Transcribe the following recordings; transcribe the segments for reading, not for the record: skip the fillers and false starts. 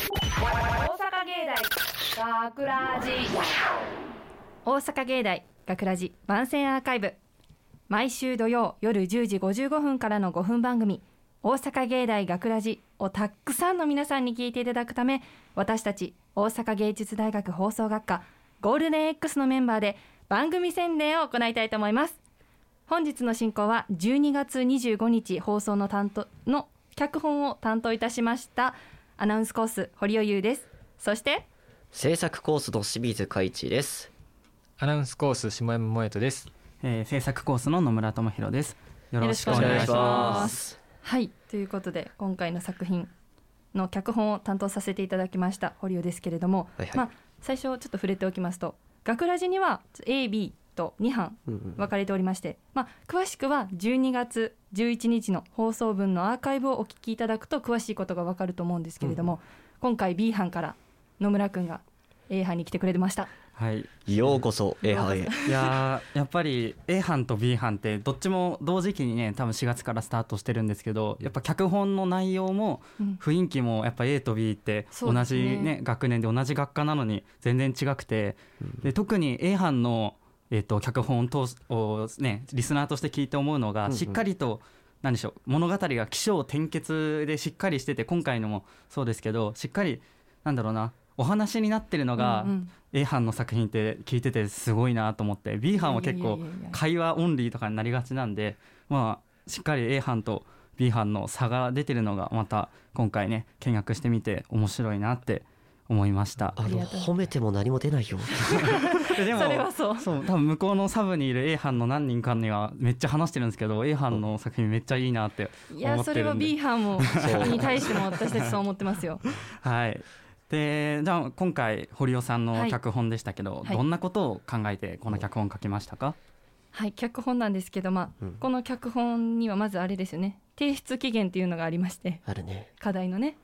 大阪芸大学ラジ番宣アーカイブ、毎週土曜夜10時55分からの5分番組大阪芸大学ラジをたくさんの皆さんに聞いていただくため、私たち大阪芸術大学放送学科ゴールデン X のメンバーで番組宣伝を行いたいと思います。本日の進行は12月25日放送の脚本を担当いたしましたアナウンスコース堀尾優です。そして制作コースの清水海一です。アナウンスコース下山萌人です。制作コースの野村智博です。よろしくお願いします。はい、ということで今回の作品の脚本を担当させていただきました堀尾ですけれども、はいはい、最初ちょっと触れておきますと、学ラジには A、B と2班分かれておりまして、詳しくは12月11日の放送分のアーカイブをお聞きいただくと詳しいことが分かると思うんですけれども、今回 B 班から野村くんが A 班に来てくれてました。はい、ようこそ A 班へ。いや、やっぱり A 班と B 班ってどっちも同時期にね、多分4月からスタートしてるんですけど、やっぱ脚本の内容も雰囲気もやっぱ A と B って同じ、学年で同じ学科なのに全然違くて、で特に A 班の、脚本を、リスナーとして聞いて思うのが、しっかりと何でしょう、物語が起承転結でしっかりしてて、今回のもそうですけどしっかりなんだろうな、お話になってるのが A 班の作品って聞いててすごいなと思って、 B 班は結構会話オンリーとかになりがちなんで、しっかり A 班と B 班の差が出てるのがまた今回ね、見学してみて面白いなって思いました。褒めても何も出ないよでもそれはそう多分向こうのサブにいる A 班の何人かにはめっちゃ話してるんですけど、 A 班の作品めっちゃいいなって思ってるんで、いやそれは B 班もに対しても私たちそう思ってますよはい、でじゃあ今回堀尾さんの脚本でしたけど、どんなことを考えてこの脚本書きましたか？はい、脚本なんですけど、この脚本にはまずあれですよね、提出期限っていうのがありまして、あるね、課題のね。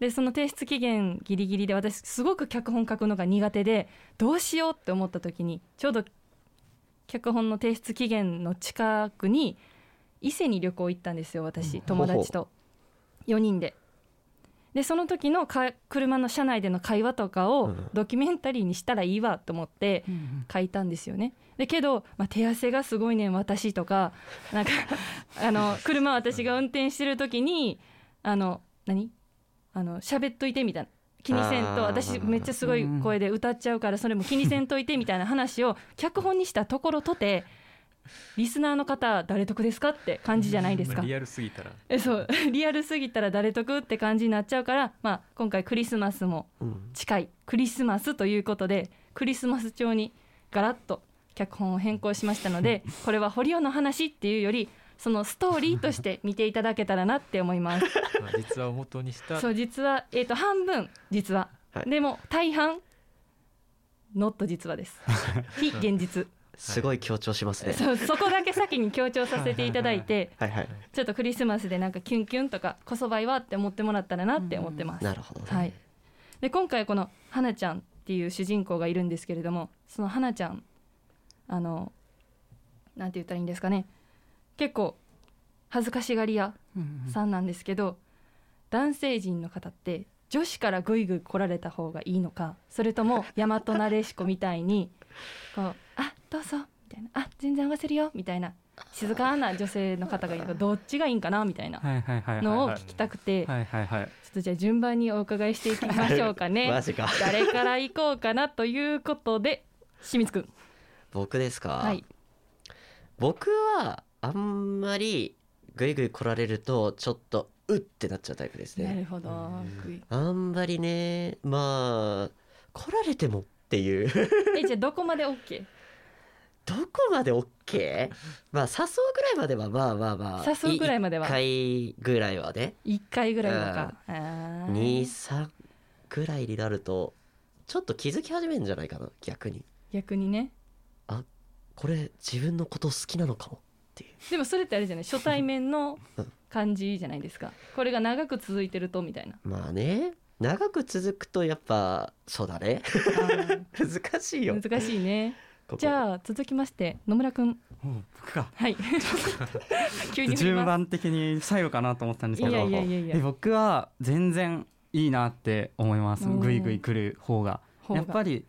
でその提出期限ギリギリで、私すごく脚本書くのが苦手でどうしようって思った時に、ちょうど脚本の提出期限の近くに伊勢に旅行行ったんですよ、私、友達と4人で。でその時の車の車内での会話とかをドキュメンタリーにしたらいいわと思って書いたんですよね。でけど、手汗がすごいねん私とか、なんか車私が運転してる時に喋っといてみたいな、気にせんと私めっちゃすごい声で歌っちゃうからそれも気にせんといてみたいな話を脚本にしたところとて、リスナーの方誰得ですかって感じじゃないですか。リアルすぎたらリアルすぎたら誰得って感じになっちゃうから、今回クリスマスも近い、クリスマスということでクリスマス調にガラッと脚本を変更しましたのでこれは堀尾の話っていうよりそのストーリーとして見ていただけたらなって思います実話を元にした、そう実は、半分実話、でも大半ノット実話です非現実すごい強調しますね、そこだけ先に強調させていただいてちょっとクリスマスでなんかキュンキュンとかこそばいはって思ってもらったらなって思ってます。なるほど、ね。はい、で今回この花ちゃんっていう主人公がいるんですけれども、その花ちゃんなんて言ったらいいんですかね、結構恥ずかしがり屋さんなんですけど、男性陣の方って女子からグイグイ来られた方がいいのか、それとも大和なでしこみたいにこうあどうぞみたいな、あ全然合わせるよみたいな静かな女性の方がいいのか、どっちがいいんかなみたいなのを聞きたくて、ちょっとじゃあ順番にお伺いしていきましょうかねマジか誰から行こうかなということで、清水くん。僕ですか、はい、僕はあんまりグイグイ来られるとちょっとうってなっちゃうタイプですね。なるほど、あんまりね、来られてもっていうじゃあどこまで OK？ どこまで OK？ 誘うぐらいまでは誘うぐらいまでは1回ぐらいはね、1回ぐらいはか、2、3ぐらいになるとちょっと気づき始めるんじゃないかな、逆にね、あこれ自分のこと好きなのかもっていう。でもそれってあれじゃない初対面の感じじゃないですかこれが長く続いてるとみたいな。長く続くとやっぱそうだね難しいよ、難しいねじゃあ続きまして野村くん。僕か、はい急に順番的に最後かなと思ったんですけど、僕は全然いいなって思います。グイグイ来る方がやっぱり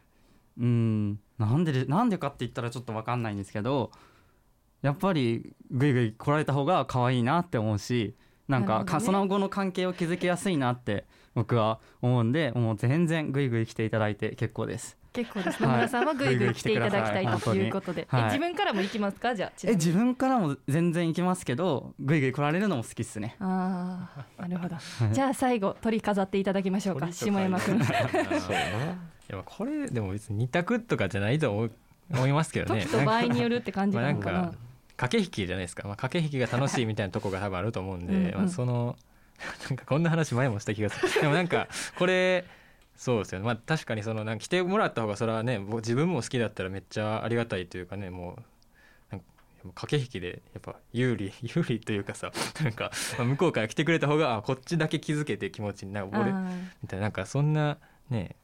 なんでかって言ったらちょっと分かんないんですけど、やっぱりグイグイ来られた方が可愛いなって思うし、なんか、ね、その後の関係を築きやすいなって僕は思うんで、もう全然グイグイ来ていただいて結構です。結構ですね、野村さんはグイグイ来ていただきたいということで、はい、自分からも行きますか？じゃあ自分からも全然行きますけど、グイグイ来られるのも好きっすね。あ、なるほどじゃあ最後鳥飾っていただきましょうか、下山くんこれでも別に2択とかじゃないと思いますけどね時と場合によるって感じなのかな。駆け引きじゃないですか、駆け引きが楽しいみたいなとこが多分あると思うんでうん、うん、そのなんかこんな話前もした気がするでもなんかこれそうですよね、確かにそのなんか来てもらった方がそれはね自分も好きだったらめっちゃありがたいというかね、もう駆け引きでやっぱ有利というかさ、なんか向こうから来てくれた方がこっちだけ気づけて気持ちにな俺みたいな、なんかそんなね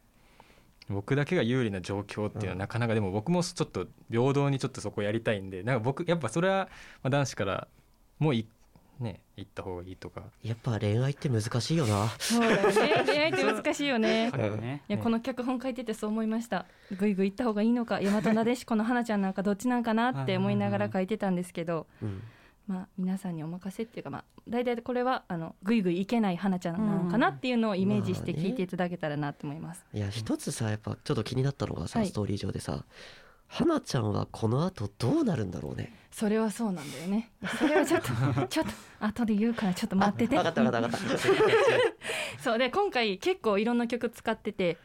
僕だけが有利な状況っていうのはなかなか、でも僕もちょっと平等にちょっとそこやりたいんで、なんか僕やっぱそれは男子からもうね、行った方がいいとか。やっぱ恋愛って難しいよな。そうだね、恋愛って難しいよねいやこの脚本書いててそう思いました。グイグイ行った方がいいのか大和なでしこの花ちゃんなんかどっちなんかなって思いながら書いてたんですけどまあ皆さんにお任せっていうか、まあ大体これはグイグイ行けない花ちゃんなのかなっていうのをイメージして聞いていただけたらなと思います。いや一つさやっぱちょっと気になったのがさ、ストーリー上でさ、花ちゃんはこの後どうなるんだろうね。それはそうなんだよね。それはちょっと後で言うからちょっと待ってて。分かった分かった分かったそうで今回結構いろんな曲使ってて、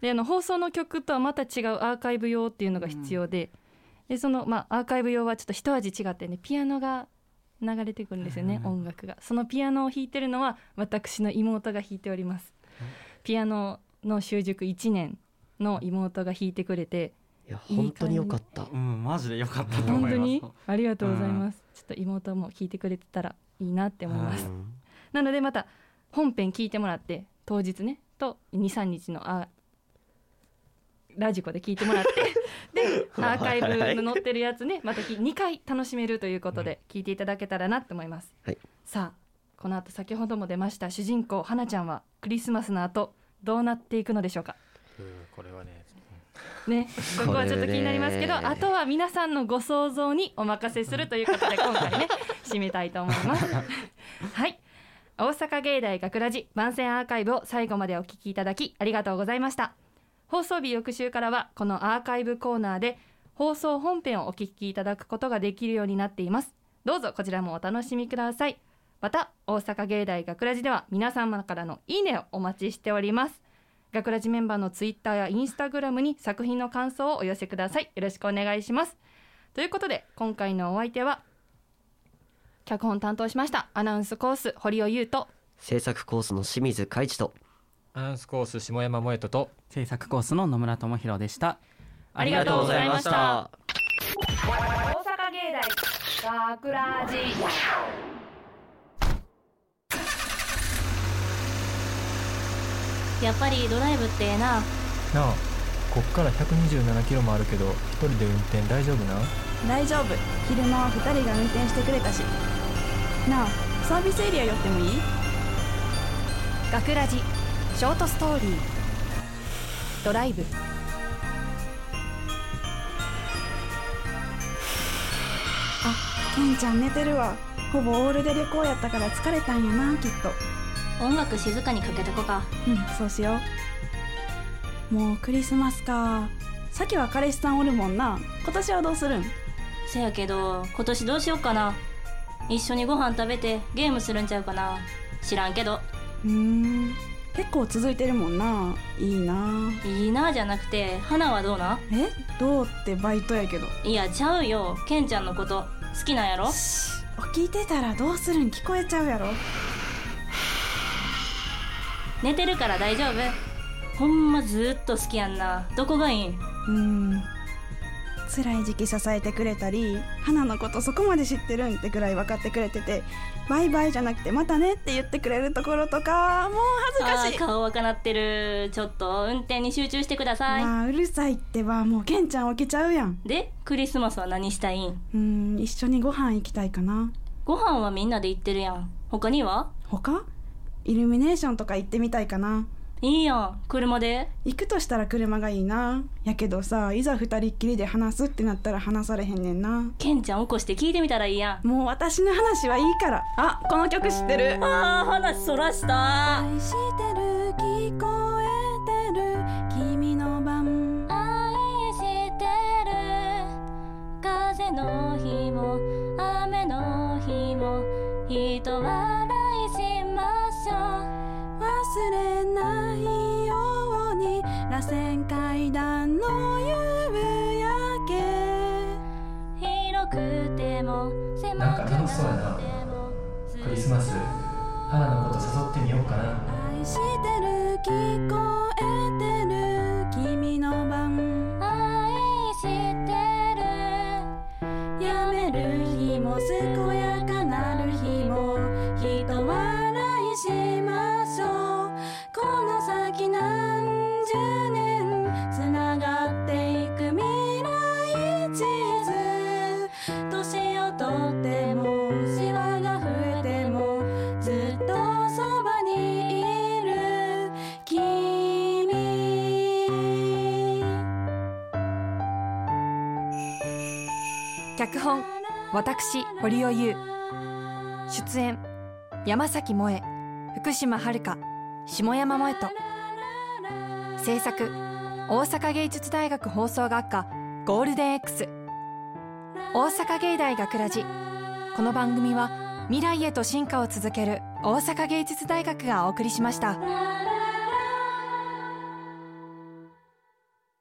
で放送の曲とはまた違うアーカイブ用っていうのが必要で、でそのアーカイブ用はちょっと一味違ってね、ピアノが流れてくるんですよね、音楽が。そのピアノを弾いてるのは私の妹が弾いております。ピアノの習熟1年の妹が弾いてくれて、いや本当に良かったマジで良かったと思います。本当にありがとうございます。ちょっと妹も聞いてくれてたらいいなって思います。なのでまた本編聞いてもらって当日ねと 2,3 日のラジコで聞いてもらってでアーカイブの載ってるやつねまた2回楽しめるということで聞いていただけたらなと思います、はい、さあこの後先ほども出ました主人公花ちゃんはクリスマスの後どうなっていくのでしょうか。これはね、そこはちょっと気になりますけど、あとは皆さんのご想像にお任せするということで今回ね締めたいと思いますはい、大阪芸大学ラジ番宣アーカイブを最後までお聞きいただきありがとうございました。放送日翌週からはこのアーカイブコーナーで放送本編をお聞きいただくことができるようになっています。どうぞこちらもお楽しみください。また大阪芸大学ラジでは皆様からのいいねをお待ちしております。学ラジメンバーのツイッターやインスタグラムに作品の感想をお寄せください。よろしくお願いします。ということで今回のお相手は脚本担当しましたアナウンスコース堀尾優と制作コースの清水海智とアナウンスコース下山萌人と制作コースの野村智弘でした。ありがとうございました。大阪芸大学ラジやっぱりドライブってええな。なあ、こっから127キロもあるけど一人で運転大丈夫な？大丈夫、昼間は二人が運転してくれたし。なあ、サービスエリア寄ってもいい？学ラジショートストーリードライブ。あ、ケンちゃん寝てるわ。ほぼオールで旅行やったから疲れたんやな、きっと。音楽静かにかけてこか。うん、そうしよう。もうクリスマスか。さっきは彼氏さんおるもんな。今年はどうするん？せやけど今年どうしよっかな。一緒にご飯食べてゲームするんちゃうかな。知らんけど。結構続いてるもんな。いいないいなじゃなくて、花はどうな？え、どうってバイトやけど。いやちゃうよ、ケンちゃんのこと好きなんやろ。聞いてたらどうするん聞こえちゃうやろ。寝てるから大丈夫。ほんまずっと好きやんな。どこがいいん？辛い時期支えてくれたり、花のことそこまで知ってるんってくらい分かってくれてて、バイバイじゃなくてまたねって言ってくれるところとか、もう恥ずかしい。顔赤なってる。ちょっと運転に集中してください。まあうるさいってば、もうケンちゃん起きちゃうやん。でクリスマスは何したいん？一緒にご飯行きたいかな。ご飯はみんなで行ってるやん。他には？他？イルミネーションとか行ってみたいかな。いいよ、車で行くとしたら車がいいな。やけどさ、いざ二人っきりで話すってなったら話されへんねんな。ケンちゃん起こして聞いてみたらいいやん。もう私の話はいいから。あ、この曲知ってる。あー、話そらした。愛してる、聞こえてる、君の番。愛してる、風の日も雨の日もひと笑いしましょう。忘れないように螺旋階段の夕焼け。広くても狭くても。なんか楽しそうやな。クリスマス、花のこと誘ってみようかな。愛してる、聞こえてる、君の番。愛してる、やめる日も健やかなる日もひと笑いしましょう。この先何十年つながっていく未来地図。年をとってもシワが増えてもずっとそばにいる君。脚本、私堀尾優。出演、山崎萌え、福島遥、下山萌と。制作、大阪芸術大学放送学科ゴールデン X。 大阪芸大学ラジ。この番組は未来へと進化を続ける大阪芸術大学がお送りしました。